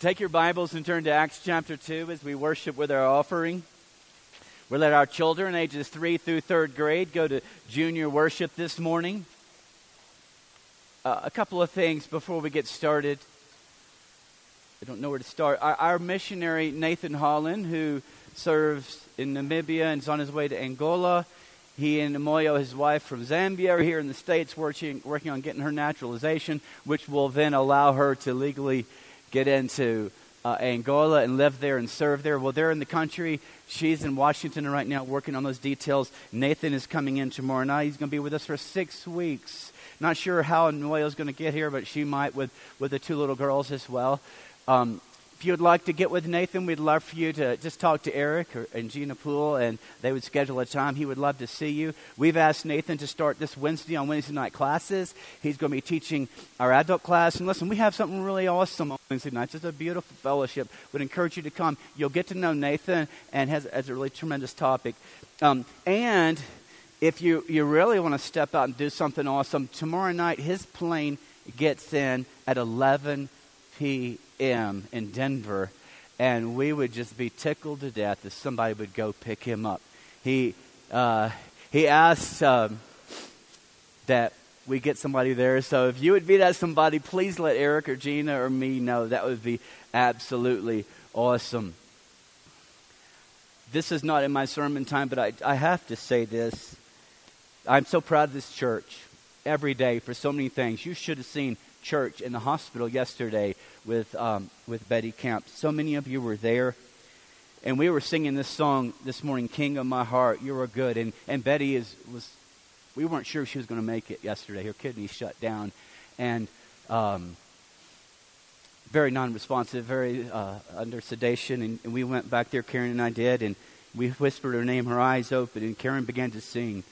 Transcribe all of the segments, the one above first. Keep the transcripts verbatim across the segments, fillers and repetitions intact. Take your Bibles and turn to Acts chapter two as we worship with our offering. We'll let our children, ages three through third grade, go to junior worship this morning. Uh, a couple of things before we get started. I don't know where to start. Our, our missionary, Nathan Holland, who serves in Namibia and is on his way to Angola. He and Moyo, his wife from Zambia, are here in the States working, working on getting her naturalization, which will then allow her to legally get into uh, Angola and live there and serve there. Well, they're in the country. She's in Washington right now working on those details. Nathan is coming in tomorrow night. He's going to be with us for six weeks. Not sure how Noel's going to get here, but she might with, with the two little girls as well. Um, if you'd like to get with Nathan, we'd love for you to just talk to Eric or, and Gina Poole, and they would schedule a time. He would love to see you. We've asked Nathan to start this Wednesday on Wednesday night classes. He's going to be teaching our adult class. And listen, we have something really awesome on Wednesday nights. It's a beautiful fellowship. Would encourage you to come. You'll get to know Nathan, and has, has a really tremendous topic. Um, and if you, you really want to step out and do something awesome, tomorrow night his plane gets in at eleven p.m. in Denver, and we would just be tickled to death if somebody would go pick him up. He uh, he asked um, that we get somebody there, so if you would be that somebody, please let Eric or Gina or me know. That would be absolutely awesome. This is not in my sermon time, but I, I have to say this. I'm so proud of this church every day for so many things. You should have seen church in the hospital yesterday with um, with Betty Camp. So many of you were there, and we were singing this song this morning, King of My Heart, You Are Good. And and Betty is was, we weren't sure if she was going to make it yesterday. Her kidney shut down, and um, very non-responsive, very uh, under sedation. And, and we went back there, Karen and I did, and we whispered her name, her eyes open, and Karen began to sing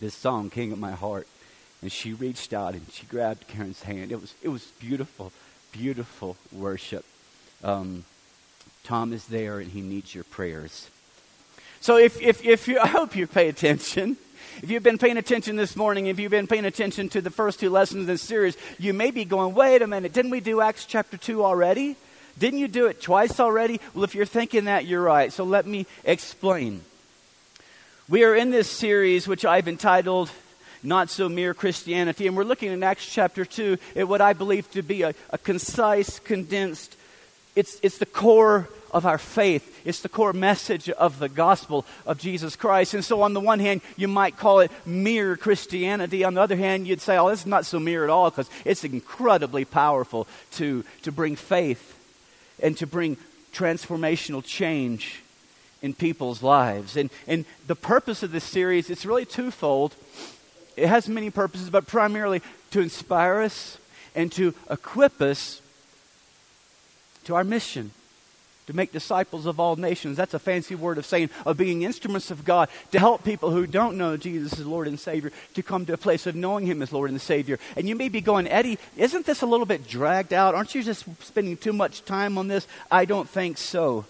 this song, King of My Heart. And she reached out and she grabbed Karen's hand. It was it was beautiful, beautiful worship. Um, Tom is there and he needs your prayers. So if if if you, I hope you pay attention. If you've been paying attention this morning, if you've been paying attention to the first two lessons in this series, you may be going, wait a minute, didn't we do Acts chapter two already? Didn't you do it twice already? Well, if you're thinking that, you're right. So let me explain. We are in this series, which I've entitled Not So Mere Christianity. And we're looking in Acts chapter two at what I believe to be a, a concise, condensed, it's it's the core of our faith. It's the core message of the gospel of Jesus Christ. And so on the one hand, you might call it mere Christianity. On the other hand, you'd say, oh, it's not so mere at all, because it's incredibly powerful to, to bring faith and to bring transformational change in people's lives. And, and the purpose of this series, it's really twofold. It has many purposes, but primarily to inspire us and to equip us to our mission, to make disciples of all nations. That's a fancy word of saying, of being instruments of God, to help people who don't know Jesus as Lord and Savior to come to a place of knowing Him as Lord and Savior. And you may be going, Eddie, isn't this a little bit dragged out? Aren't you just spending too much time on this? I don't think so.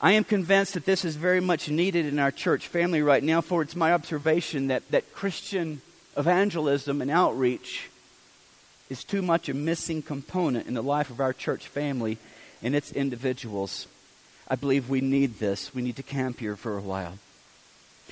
I am convinced that this is very much needed in our church family right now, for it's my observation that, that Christian evangelism and outreach is too much a missing component in the life of our church family and its individuals. I believe we need this. We need to camp here for a while.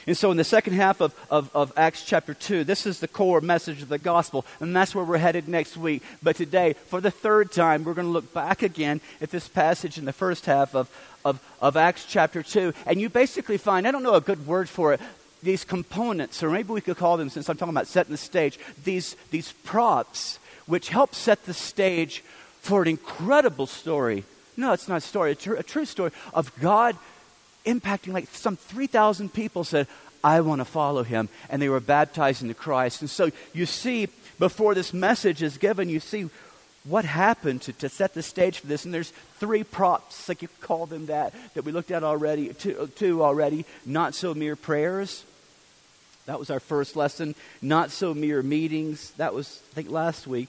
And so in the second half of, of, of Acts chapter two, this is the core message of the gospel, and that's where we're headed next week. But today, for the third time, we're going to look back again at this passage in the first half of, of, of Acts chapter two. And you basically find, I don't know a good word for it, these components, or maybe we could call them, since I'm talking about setting the stage, these, these props which help set the stage for an incredible story. No, it's not a story, a, tr- a true story of God impacting like some three thousand people said, I want to follow Him. And they were baptized into Christ. And so you see, before this message is given, you see what happened to, to set the stage for this. And there's three props, like you call them that, that we looked at already, two, two already. Not so mere prayers. That was our first lesson. Not so mere meetings. That was, I think, last week.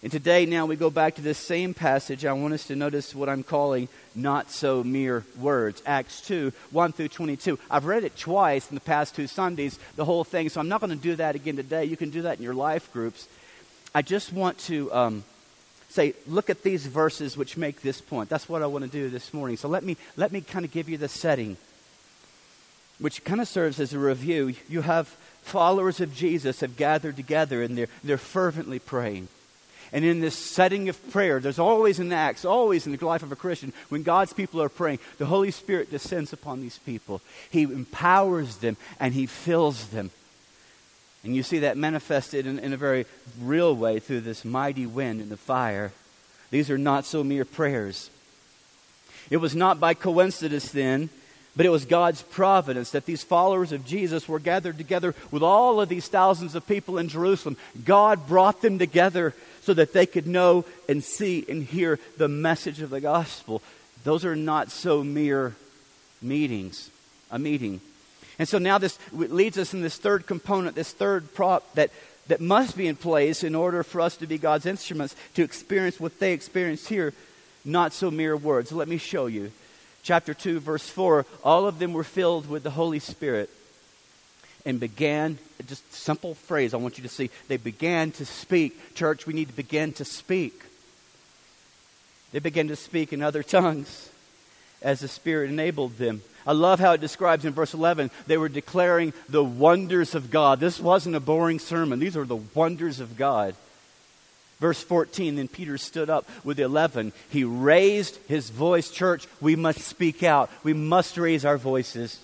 And today, now we go back to this same passage. I want us to notice what I'm calling not so mere words. Acts two, one through twenty-two. I've read it twice in the past two Sundays, the whole thing, so I'm not going to do that again today. You can do that in your life groups. I just want to um, say, look at these verses which make this point. That's what I want to do this morning. So let me let me kind of give you the setting, which kind of serves as a review. You have followers of Jesus have gathered together, and they're they're fervently praying. And in this setting of prayer, there's always in Acts, always in the life of a Christian, when God's people are praying, the Holy Spirit descends upon these people. He empowers them and He fills them. And you see that manifested in, in a very real way through this mighty wind and the fire. These are not so mere prayers. It was not by coincidence then, but it was God's providence that these followers of Jesus were gathered together with all of these thousands of people in Jerusalem. God brought them together so that they could know and see and hear the message of the gospel. Those are not so mere meetings, a meeting. And so now this leads us in this third component, this third prop that, that must be in place in order for us to be God's instruments to experience what they experienced here, not so mere words. Let me show you. Chapter two, verse four, all of them were filled with the Holy Spirit and began, just a simple phrase I want you to see, they began to speak. Church, we need to begin to speak. They began to speak in other tongues as the Spirit enabled them. I love how it describes in verse eleven, they were declaring the wonders of God. This wasn't a boring sermon. These are the wonders of God. Verse fourteen, then Peter stood up with the eleven. He raised his voice. Church, we must speak out. We must raise our voices.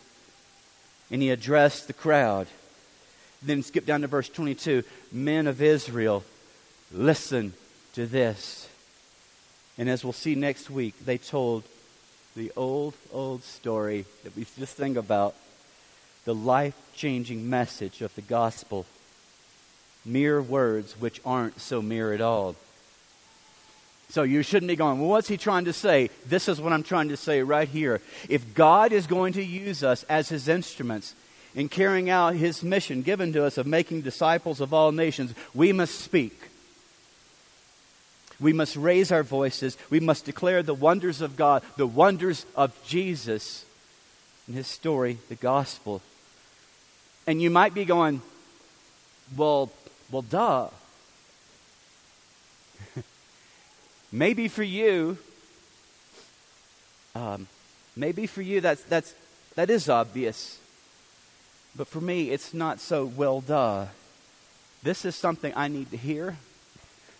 And he addressed the crowd. Then skip down to verse twenty-two. Men of Israel, listen to this. And as we'll see next week, they told the old, old story that we just think about. The life-changing message of the gospel. Mere words which aren't so mere at all. So you shouldn't be going, well, what's he trying to say? This is what I'm trying to say right here. If God is going to use us as His instruments in carrying out His mission given to us of making disciples of all nations, we must speak. We must raise our voices. We must declare the wonders of God, the wonders of Jesus and His story, the gospel. And you might be going, well, Well, duh. Maybe for you, um, maybe for you that's that's that is obvious. But for me, it's not so well, duh. This is something I need to hear.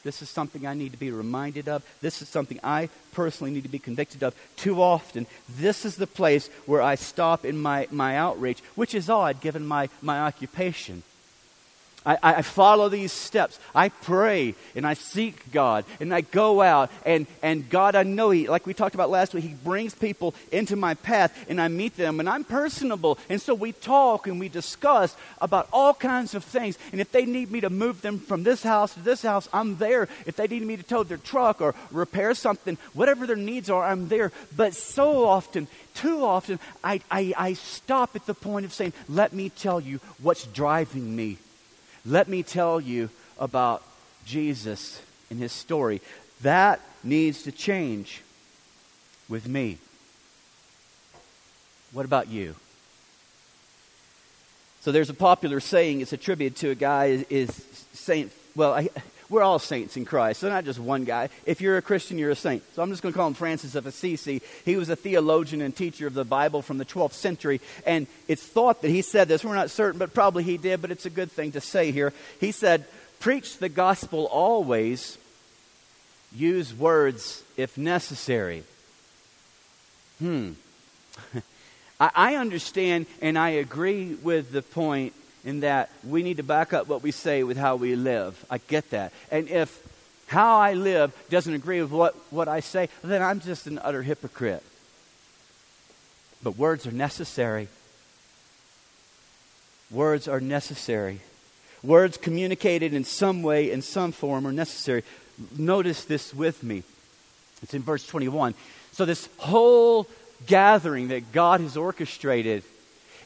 This is something I need to be reminded of. This is something I personally need to be convicted of too often. This is the place where I stop in my, my outreach, which is odd given my, my occupation. I, I follow these steps. I pray and I seek God and I go out and, and God, I know He, like we talked about last week, He brings people into my path and I meet them and I'm personable. And so we talk and we discuss about all kinds of things. And if they need me to move them from this house to this house, I'm there. If they need me to tow their truck or repair something, whatever their needs are, I'm there. But so often, too often, I, I, I stop at the point of saying, let me tell you what's driving me. Let me tell you about Jesus and His story. That needs to change with me. What about you? So there's a popular saying, it's attributed to a guy, is, is Saint, well, I, we're all saints in Christ. So not just one guy. If you're a Christian, you're a saint. So I'm just going to call him Francis of Assisi. He was a theologian and teacher of the Bible from the twelfth century. And it's thought that he said this. We're not certain, but probably he did. But it's a good thing to say here. He said, preach the gospel always. Use words if necessary. Hmm. I, I understand and I agree with the point in that we need to back up what we say with how we live. I get that. And if how I live doesn't agree with what, what I say, then I'm just an utter hypocrite. But words are necessary. Words are necessary. Words communicated in some way, in some form, are necessary. Notice this with me. It's in verse twenty-one. So this whole gathering that God has orchestrated,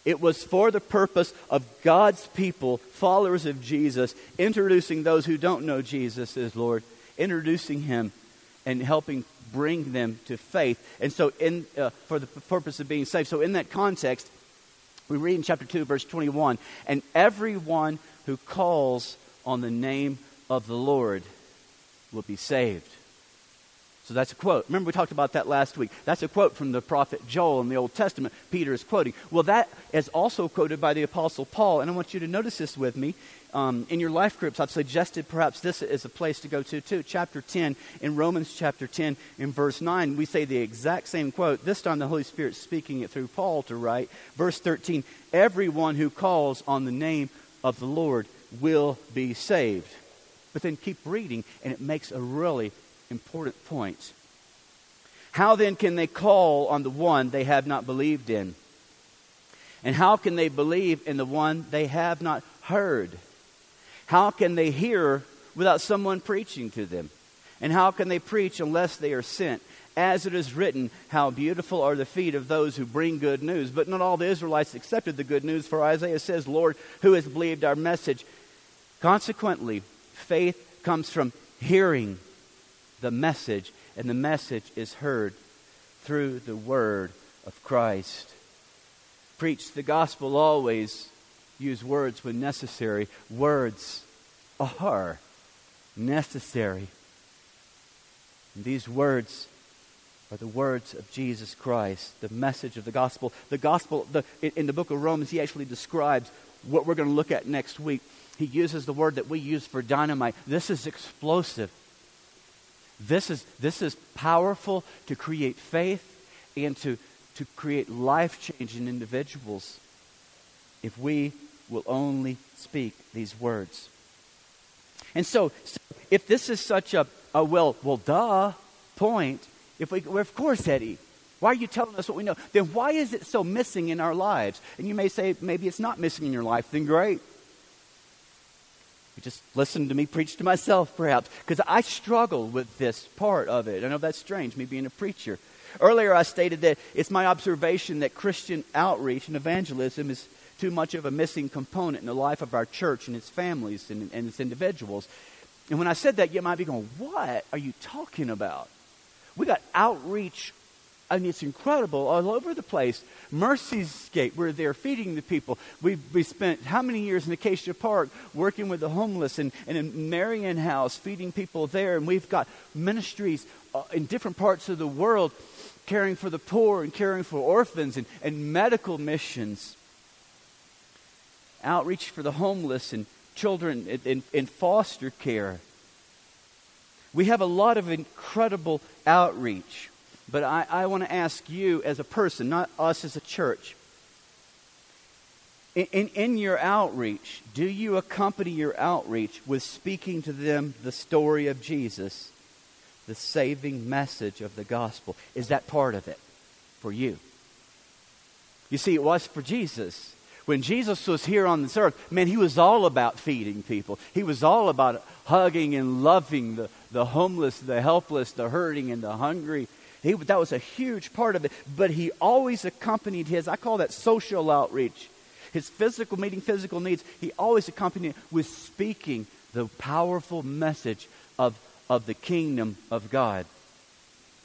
it was for the purpose of God's people, followers of Jesus, introducing those who don't know Jesus as Lord, introducing Him and helping bring them to faith. And so in uh, for the purpose of being saved. So in that context, we read in chapter two, verse twenty-one, and everyone who calls on the name of the Lord will be saved. So that's a quote. Remember, we talked about that last week. That's a quote from the prophet Joel in the Old Testament. Peter is quoting. Well, that is also quoted by the Apostle Paul, and I want you to notice this with me. Um, in your life groups, I've suggested perhaps this is a place to go to, too. Chapter ten, in Romans chapter ten, in verse nine, we say the exact same quote. This time the Holy Spirit's speaking it through Paul to write. Verse thirteen, everyone who calls on the name of the Lord will be saved. But then keep reading, and it makes a really important point. How then can they call on the one they have not believed in? And how can they believe in the one they have not heard? How can they hear without someone preaching to them? And how can they preach unless they are sent? As it is written, how beautiful are the feet of those who bring good news. But not all the Israelites accepted the good news, for Isaiah says, Lord, who has believed our message? Consequently, faith comes from hearing the message, and the message is heard through the word of Christ. Preach the gospel always. Use words when necessary. Words are necessary. And these words are the words of Jesus Christ, the message of the gospel. The gospel, the, in the book of Romans, he actually describes what we're going to look at next week. He uses the word that we use for dynamite. This is explosive. This is this is powerful to create faith and to, to create life-change in individuals if we will only speak these words. And so, so if this is such a, a well, well, duh point, if we, well, of course, Eddie, why are you telling us what we know? Then why is it so missing in our lives? And you may say, maybe it's not missing in your life. Then great. Just listen to me preach to myself, perhaps, because I struggle with this part of it. I know that's strange, me being a preacher. Earlier I stated that it's my observation that Christian outreach and evangelism is too much of a missing component in the life of our church and its families and, and its individuals. And when I said that, you might be going, what are you talking about? We got outreach, and it's incredible, all over the place. Mercy's Gate, we're there feeding the people. We've, we spent how many years in Acacia Park working with the homeless, and, and in Marian House feeding people there. And we've got ministries uh, in different parts of the world caring for the poor and caring for orphans and, and medical missions. Outreach for the homeless and children in, in, in foster care. We have a lot of incredible outreach. But I, I want to ask you as a person, not us as a church. In, in, in your outreach, do you accompany your outreach with speaking to them the story of Jesus, the saving message of the gospel? Is that part of it for you? You see, it was for Jesus. When Jesus was here on this earth, man, he was all about feeding people. He was all about hugging and loving the, the homeless, the helpless, the hurting, and the hungry. He, that was a huge part of it, but he always accompanied his, I call that social outreach, his physical, meeting physical needs. He always accompanied it with speaking the powerful message of, of the kingdom of God.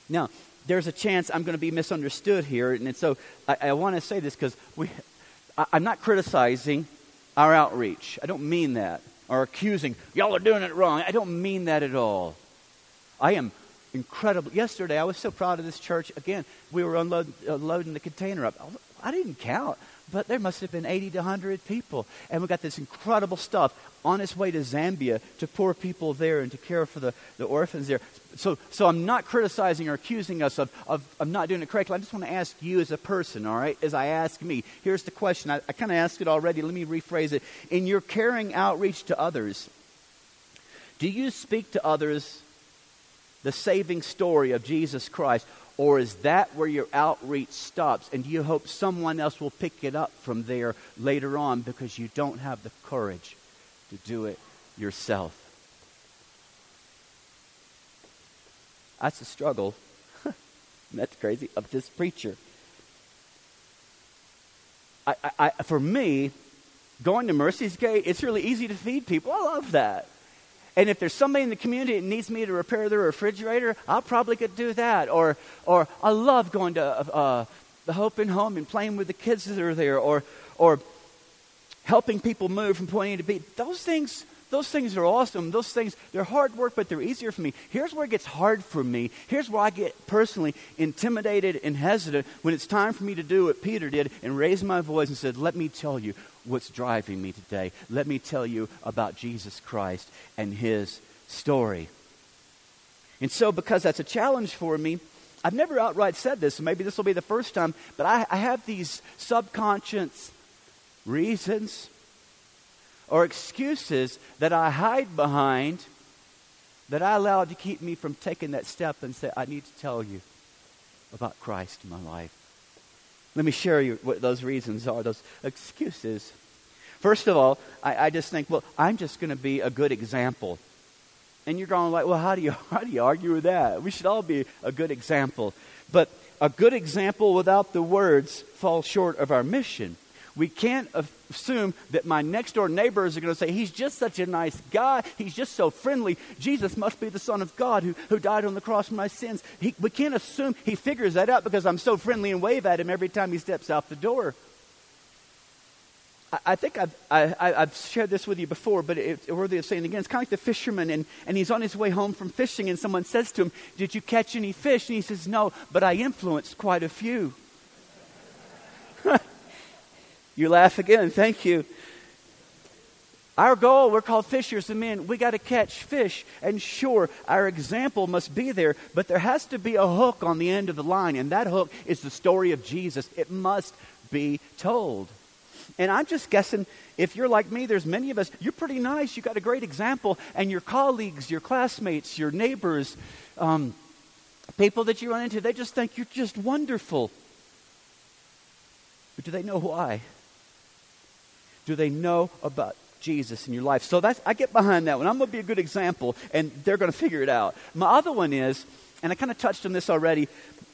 Now, there's a chance I'm going to be misunderstood here, and so I, I want to say this because we, I, I'm not criticizing our outreach. I don't mean that, or accusing, y'all are doing it wrong. I don't mean that at all. I am incredible. Yesterday, I was so proud of this church. Again, we were unloading, unloading the container up. I didn't count, but there must have been eighty to one hundred people. And we got this incredible stuff on its way to Zambia to poor people there and to care for the, the orphans there. So so I'm not criticizing or accusing us of, of, of not doing it correctly. I just want to ask you as a person, all right, as I ask me. Here's the question. I, I kind of asked it already. Let me rephrase it. In your caring outreach to others, do you speak to others the saving story of Jesus Christ, or is that where your outreach stops? And do you hope someone else will pick it up from there later on because you don't have the courage to do it yourself? That's the struggle. That's crazy, of this preacher. I, I, I, for me, going to Mercy's Gate, it's really easy to feed people. I love that. And if there's somebody in the community that needs me to repair their refrigerator, I probably could do that. Or or I love going to uh, the Hope and Home and playing with the kids that are there. Or or helping people move from point A to B. Those things, Those things are awesome. Those things, they're hard work, but they're easier for me. Here's where it gets hard for me. Here's where I get personally intimidated and hesitant when it's time for me to do what Peter did and raise my voice and said, let me tell you what's driving me today. Let me tell you about Jesus Christ and his story. And so because that's a challenge for me, I've never outright said this, so maybe this will be the first time, but I, I have these subconscious reasons or excuses that I hide behind that I allow to keep me from taking that step and say, I need to tell you about Christ in my life. Let me share you what those reasons are, those excuses. First of all, I, I just think, well, I'm just going to be a good example. And you're going like, well, how do you how do you argue with that? We should all be a good example. But a good example without the words falls short of our mission. We can't assume that my next door neighbors are going to say, he's just such a nice guy. He's just so friendly. Jesus must be the Son of God who, who died on the cross for my sins. He, we can't assume he figures that out because I'm so friendly and wave at him every time he steps out the door. I, I think I've, I, I, I've shared this with you before, but it's worthy of saying again. It's kind of like the fisherman, and, and he's on his way home from fishing, and someone says to him, did you catch any fish? And he says, no, but I influenced quite a few. You laugh again. Thank you. Our goal, we're called fishers of men. We got to catch fish. And sure, our example must be there, but there has to be a hook on the end of the line. And that hook is the story of Jesus. It must be told. And I'm just guessing, if you're like me, there's many of us, you're pretty nice. You got a great example. And your colleagues, your classmates, your neighbors, um, people that you run into, they just think you're just wonderful. But do they know why? Do they know about Jesus in your life? So that's, I get behind that one. I'm going to be a good example, and they're going to figure it out. My other one is, and I kind of touched on this already,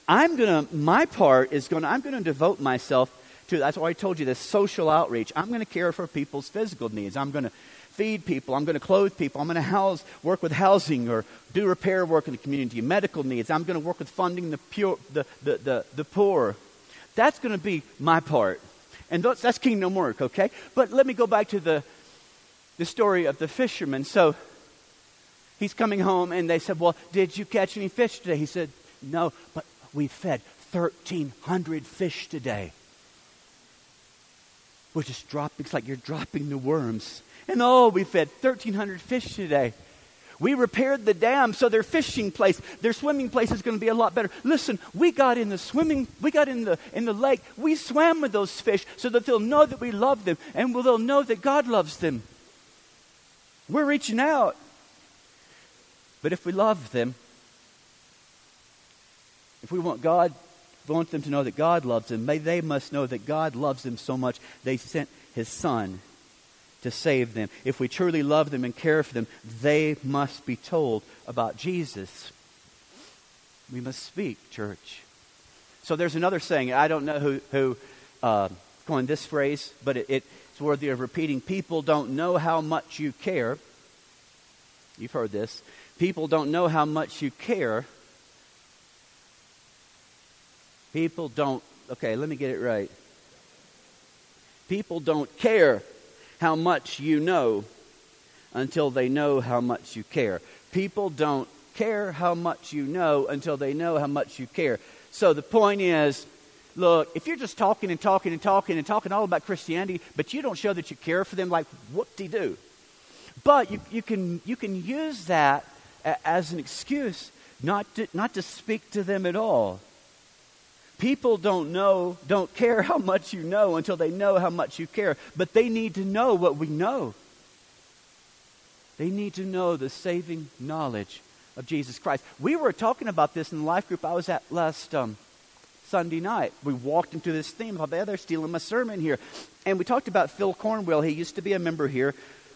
I'm going to, my part is going to, I'm going to devote myself to, that's why I told you this, social outreach. I'm going to care for people's physical needs. I'm going to feed people. I'm going to clothe people. I'm going to house, work with housing or do repair work in the community, medical needs. I'm going to work with funding the, pure, the, the, the, the poor. That's going to be my part. And that's kingdom work, okay? But let me go back to the the story of the fisherman. So he's coming home, and they said, well, did you catch any fish today? He said, no, but we fed thirteen hundred fish today. We're just dropping, it's like you're dropping the worms. And oh, we fed thirteen hundred fish today. We repaired the dam, so their fishing place, their swimming place is going to be a lot better. Listen, we got in the swimming, we got in the in the lake. We swam with those fish so that they'll know that we love them, and they'll know that God loves them. We're reaching out. But if we love them, if we want God, we want them to know that God loves them, may they must know that God loves them so much they sent his Son to save them. If we truly love them and care for them, they must be told about Jesus. We must speak, church. So there's another saying. I don't know who, who uh, coined this phrase, but it, it, it's worthy of repeating. People don't know how much you care. You've heard this. People don't know how much you care. People don't... Okay, let me get it right. People don't care how much you know until they know how much you care. People don't care how much you know until they know how much you care. So the point is, look, if you're just talking and talking and talking and talking all about Christianity, but you don't show that you care for them, like whoop-de-doo. But you, you can you can use that a, as an excuse not to, not to speak to them at all. People don't know, don't care how much you know until they know how much you care. But they need to know what we know. They need to know the saving knowledge of Jesus Christ. We were talking about this in the life group I was at last um, Sunday night. We walked into this theme of, oh, they're stealing my sermon here. And we talked about Phil Cornwell. He used to be a member here.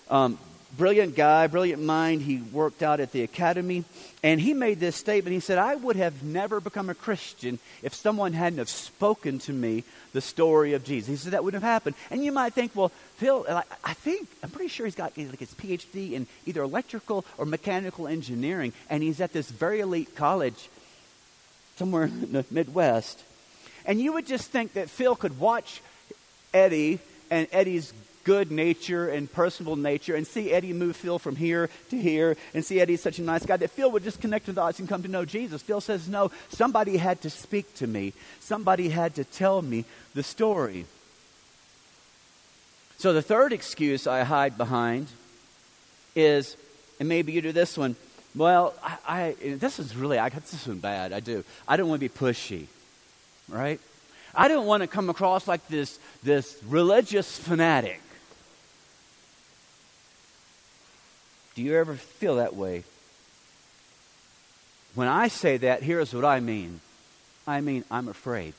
Um, brilliant guy, brilliant mind. He worked out at the academy. And he made this statement. He said, I would have never become a Christian if someone hadn't have spoken to me the story of Jesus. He said, that wouldn't have happened. And you might think, well, Phil, I think, I'm pretty sure he's got like his P H D in either electrical or mechanical engineering. And he's at this very elite college somewhere in the Midwest. And you would just think that Phil could watch Eddie and Eddie's good nature and personable nature, and see Eddie move Phil from here to here, and see Eddie's such a nice guy that Phil would just connect with the dots and come to know Jesus. Phil says, no, somebody had to speak to me. Somebody had to tell me the story. So the third excuse I hide behind is, and maybe you do this one, well, I, I this is really, I got this one bad, I do. I don't want to be pushy, right? I don't want to come across like this, this religious fanatic. Do you ever feel that way? When I say that, here's what I mean. I mean, I'm afraid.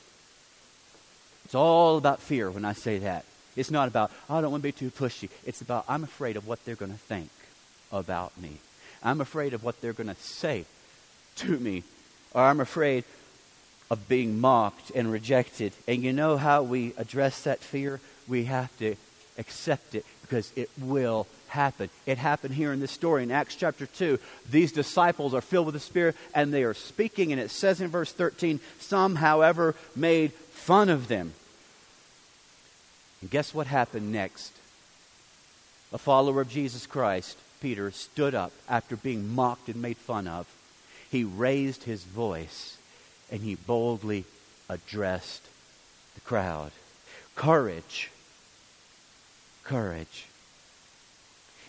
It's all about fear when I say that. It's not about, I don't want to be too pushy. It's about, I'm afraid of what they're going to think about me. I'm afraid of what they're going to say to me. Or I'm afraid of being mocked and rejected. And you know how we address that fear? We have to accept it because it will happen. It happened here in this story in Acts chapter two. These disciples are filled with the Spirit and they are speaking. And it says in verse thirteen, some, however, made fun of them. And guess what happened next? A follower of Jesus Christ, Peter, stood up after being mocked and made fun of. He raised his voice and he boldly addressed the crowd. Courage. Courage.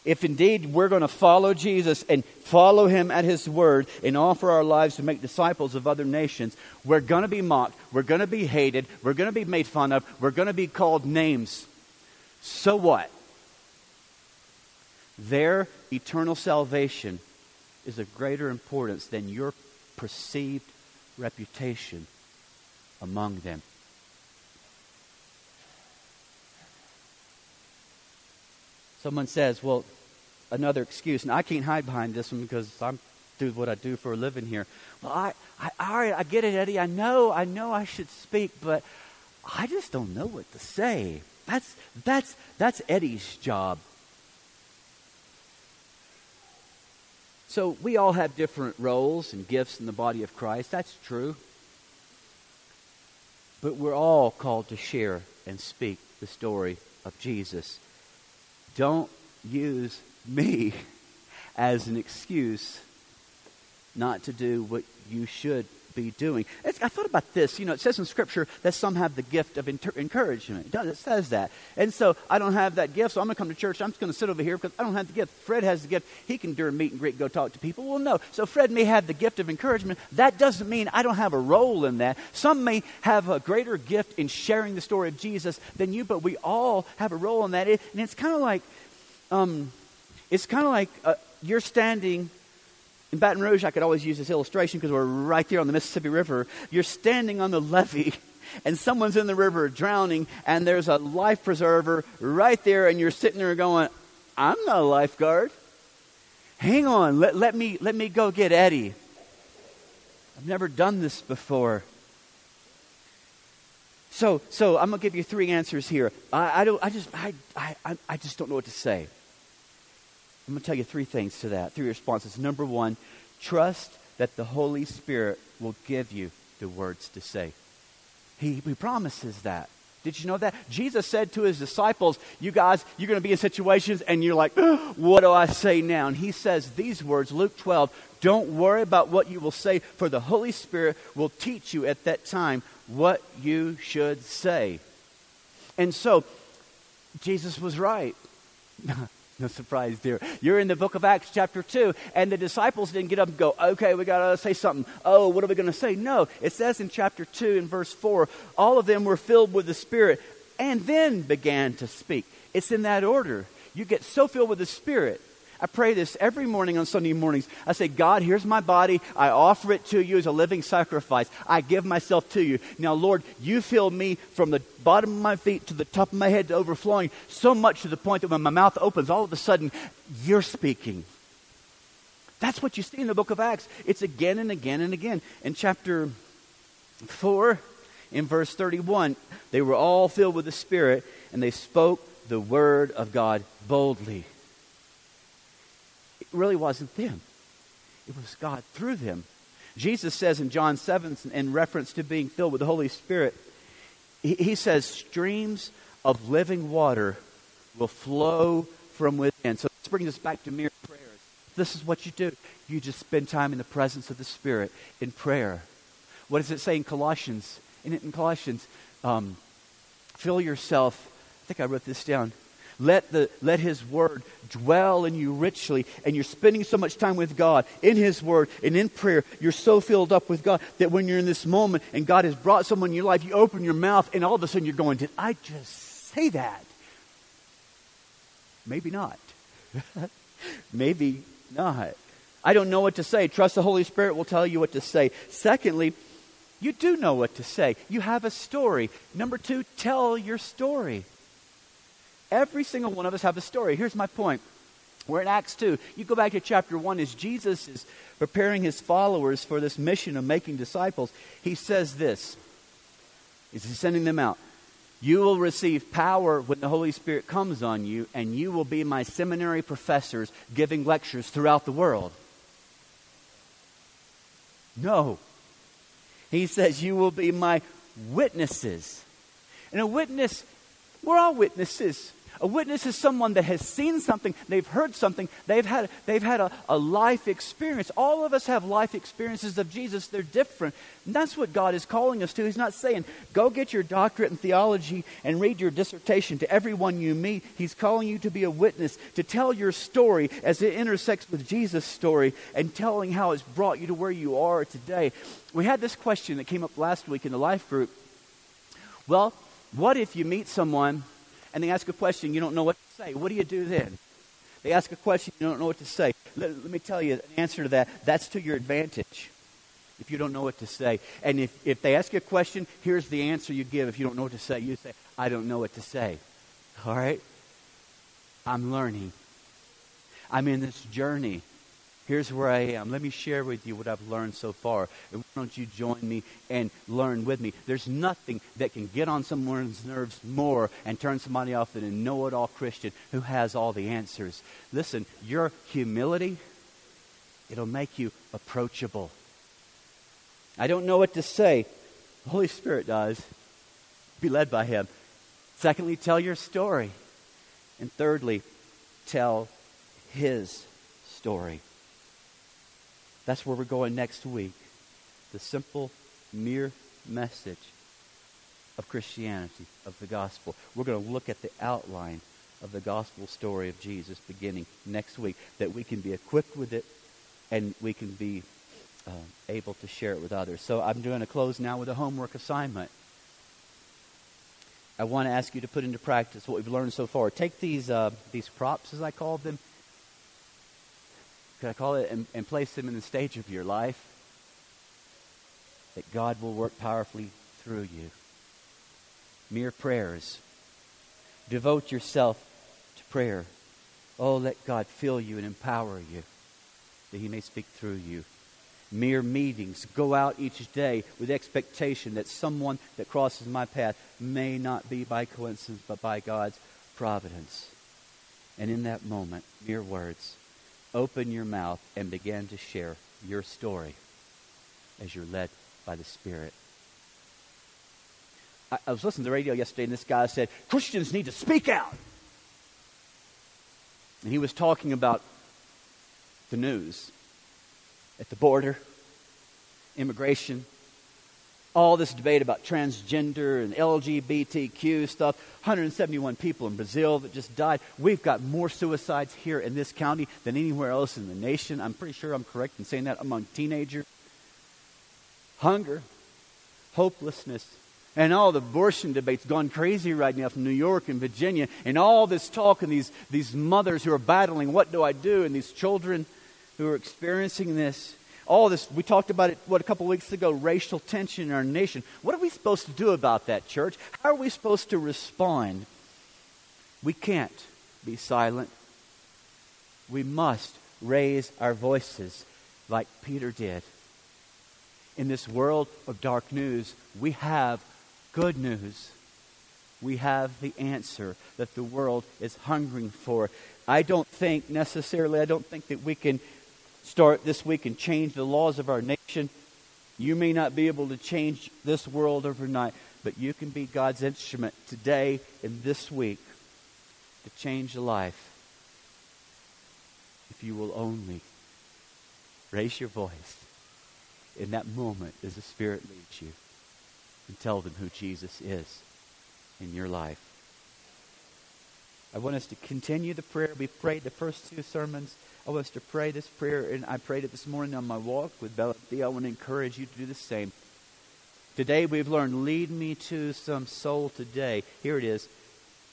If indeed we're going to follow Jesus and follow him at his word and offer our lives to make disciples of other nations, we're going to be mocked, we're going to be hated, we're going to be made fun of, we're going to be called names. So what? Their eternal salvation is of greater importance than your perceived reputation among them. Someone says, well, another excuse, and I can't hide behind this one because I'm do what I do for a living here. Well, I, I, all right, I get it, Eddie. I know, I know I should speak, but I just don't know what to say. That's that's that's Eddie's job. So we all have different roles and gifts in the body of Christ. That's true. But we're all called to share and speak the story of Jesus. Don't use me as an excuse not to do what you should be doing. It's, I thought about this. You know, it says in Scripture that some have the gift of inter- encouragement. It says that. And so I don't have that gift, so I'm going to come to church. I'm just going to sit over here because I don't have the gift. Fred has the gift. He can do a meet and greet and go talk to people. Well, no. So Fred may have the gift of encouragement. That doesn't mean I don't have a role in that. Some may have a greater gift in sharing the story of Jesus than you, but we all have a role in that. It, and it's kind of like, um, it's kind of like uh, you're standing... In Baton Rouge, I could always use this illustration because we're right there on the Mississippi River. You're standing on the levee and someone's in the river drowning and there's a life preserver right there and you're sitting there going, I'm not a lifeguard. Hang on, let, let me let me go get Eddie. I've never done this before. So so I'm gonna give you three answers here. I, I don't I just I, I I just don't know what to say. I'm going to tell you three things to that, three responses. Number one, trust that the Holy Spirit will give you the words to say. He, he promises that. Did you know that? Jesus said to his disciples, you guys, you're going to be in situations and you're like, what do I say now? And he says these words, Luke twelve, don't worry about what you will say, for the Holy Spirit will teach you at that time what you should say. And so, Jesus was right. No surprise there. You're in the book of Acts chapter two, and the disciples didn't get up and go, okay, we got to say something. Oh, what are we going to say? No, it says in chapter two in verse four, all of them were filled with the Spirit and then began to speak. It's in that order. You get so filled with the Spirit. I pray this every morning on Sunday mornings. I say, God, here's my body. I offer it to you as a living sacrifice. I give myself to you. Now, Lord, you fill me from the bottom of my feet to the top of my head to overflowing, so much to the point that when my mouth opens, all of a sudden, you're speaking. That's what you see in the book of Acts. It's again and again and again. In chapter four, in verse thirty-one, they were all filled with the Spirit, and they spoke the word of God boldly. It really wasn't them. It was God through them. Jesus says in John seven, in reference to being filled with the Holy Spirit, he, he says, streams of living water will flow from within. So let's bring this back to mere prayers. This is what you do. You just spend time in the presence of the Spirit in prayer. What does it say in Colossians? In, in Colossians, um, fill yourself. I think I wrote this down. Let the let His Word dwell in you richly, and you're spending so much time with God in His Word and in prayer. You're so filled up with God that when you're in this moment and God has brought someone in your life, you open your mouth and all of a sudden you're going, "Did I just say that?" Maybe not. Maybe not. I don't know what to say. Trust the Holy Spirit will tell you what to say. Secondly, you do know what to say. You have a story. Number two, tell your story. Every single one of us have a story. Here's my point. We're in Acts two. You go back to chapter one as Jesus is preparing his followers for this mission of making disciples. He says this. He's sending them out. You will receive power when the Holy Spirit comes on you, and you will be my seminary professors giving lectures throughout the world. No. He says you will be my witnesses. And a witness, we're all witnesses. A witness is someone that has seen something, they've heard something, they've had they've had a, a life experience. All of us have life experiences of Jesus. They're different. And that's what God is calling us to. He's not saying, go get your doctorate in theology and read your dissertation to everyone you meet. He's calling you to be a witness, to tell your story as it intersects with Jesus' story and telling how it's brought you to where you are today. We had this question that came up last week in the life group. Well, what if you meet someone and they ask a question, you don't know what to say? What do you do then? They ask a question, you don't know what to say. Let, let me tell you an answer to that. That's to your advantage if you don't know what to say. And if, if they ask you a question, here's the answer you give if you don't know what to say. You say, I don't know what to say. All right? I'm learning. I'm in this journey. Here's where I am. Let me share with you what I've learned so far. And why don't you join me and learn with me? There's nothing that can get on someone's nerves more and turn somebody off than a know-it-all Christian who has all the answers. Listen, your humility, it'll make you approachable. I don't know what to say. The Holy Spirit does. Be led by Him. Secondly, tell your story. And thirdly, tell His story. That's where we're going next week. The simple, mere message of Christianity, of the gospel. We're going to look at the outline of the gospel story of Jesus beginning next week, that we can be equipped with it and we can be um, able to share it with others. So I'm going to close now with a homework assignment. I want to ask you to put into practice what we've learned so far. Take these uh, these props, as I call them, could I call it, and, and place them in the stage of your life that God will work powerfully through you. Mere prayers. Devote yourself to prayer. Oh, let God fill you and empower you that He may speak through you. Mere meetings. Go out each day with expectation that someone that crosses my path may not be by coincidence but by God's providence. And in that moment, mere words. Open your mouth and begin to share your story as you're led by the Spirit. I, I was listening to the radio yesterday, and this guy said, Christians need to speak out. And he was talking about the news at the border, immigration, all this debate about transgender and L G B T Q stuff. one hundred seventy-one people in Brazil that just died. We've got more suicides here in this county than anywhere else in the nation. I'm pretty sure I'm correct in saying that among teenagers. Hunger, hopelessness, and all the abortion debates gone crazy right now from New York and Virginia, and all this talk and these, these mothers who are battling, what do I do? And these children who are experiencing this. All this, we talked about it, what, a couple weeks ago, racial tension in our nation. What are we supposed to do about that, church? How are we supposed to respond? We can't be silent. We must raise our voices like Peter did. In this world of dark news, we have good news. We have the answer that the world is hungering for. I don't think necessarily, I don't think that we can start this week and change the laws of our nation. You may not be able to change this world overnight, but you can be God's instrument today and this week to change a life if you will only raise your voice in that moment as the Spirit leads you and tell them who Jesus is in your life. I want us to continue the prayer. We prayed the first two sermons. I want us to pray this prayer, and I prayed it this morning on my walk with Bella. I want to encourage you to do the same. Today we've learned, lead me to some soul today. Here it is.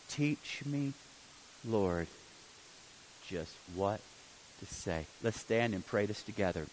Teach me, Lord, just what to say. Let's stand and pray this together.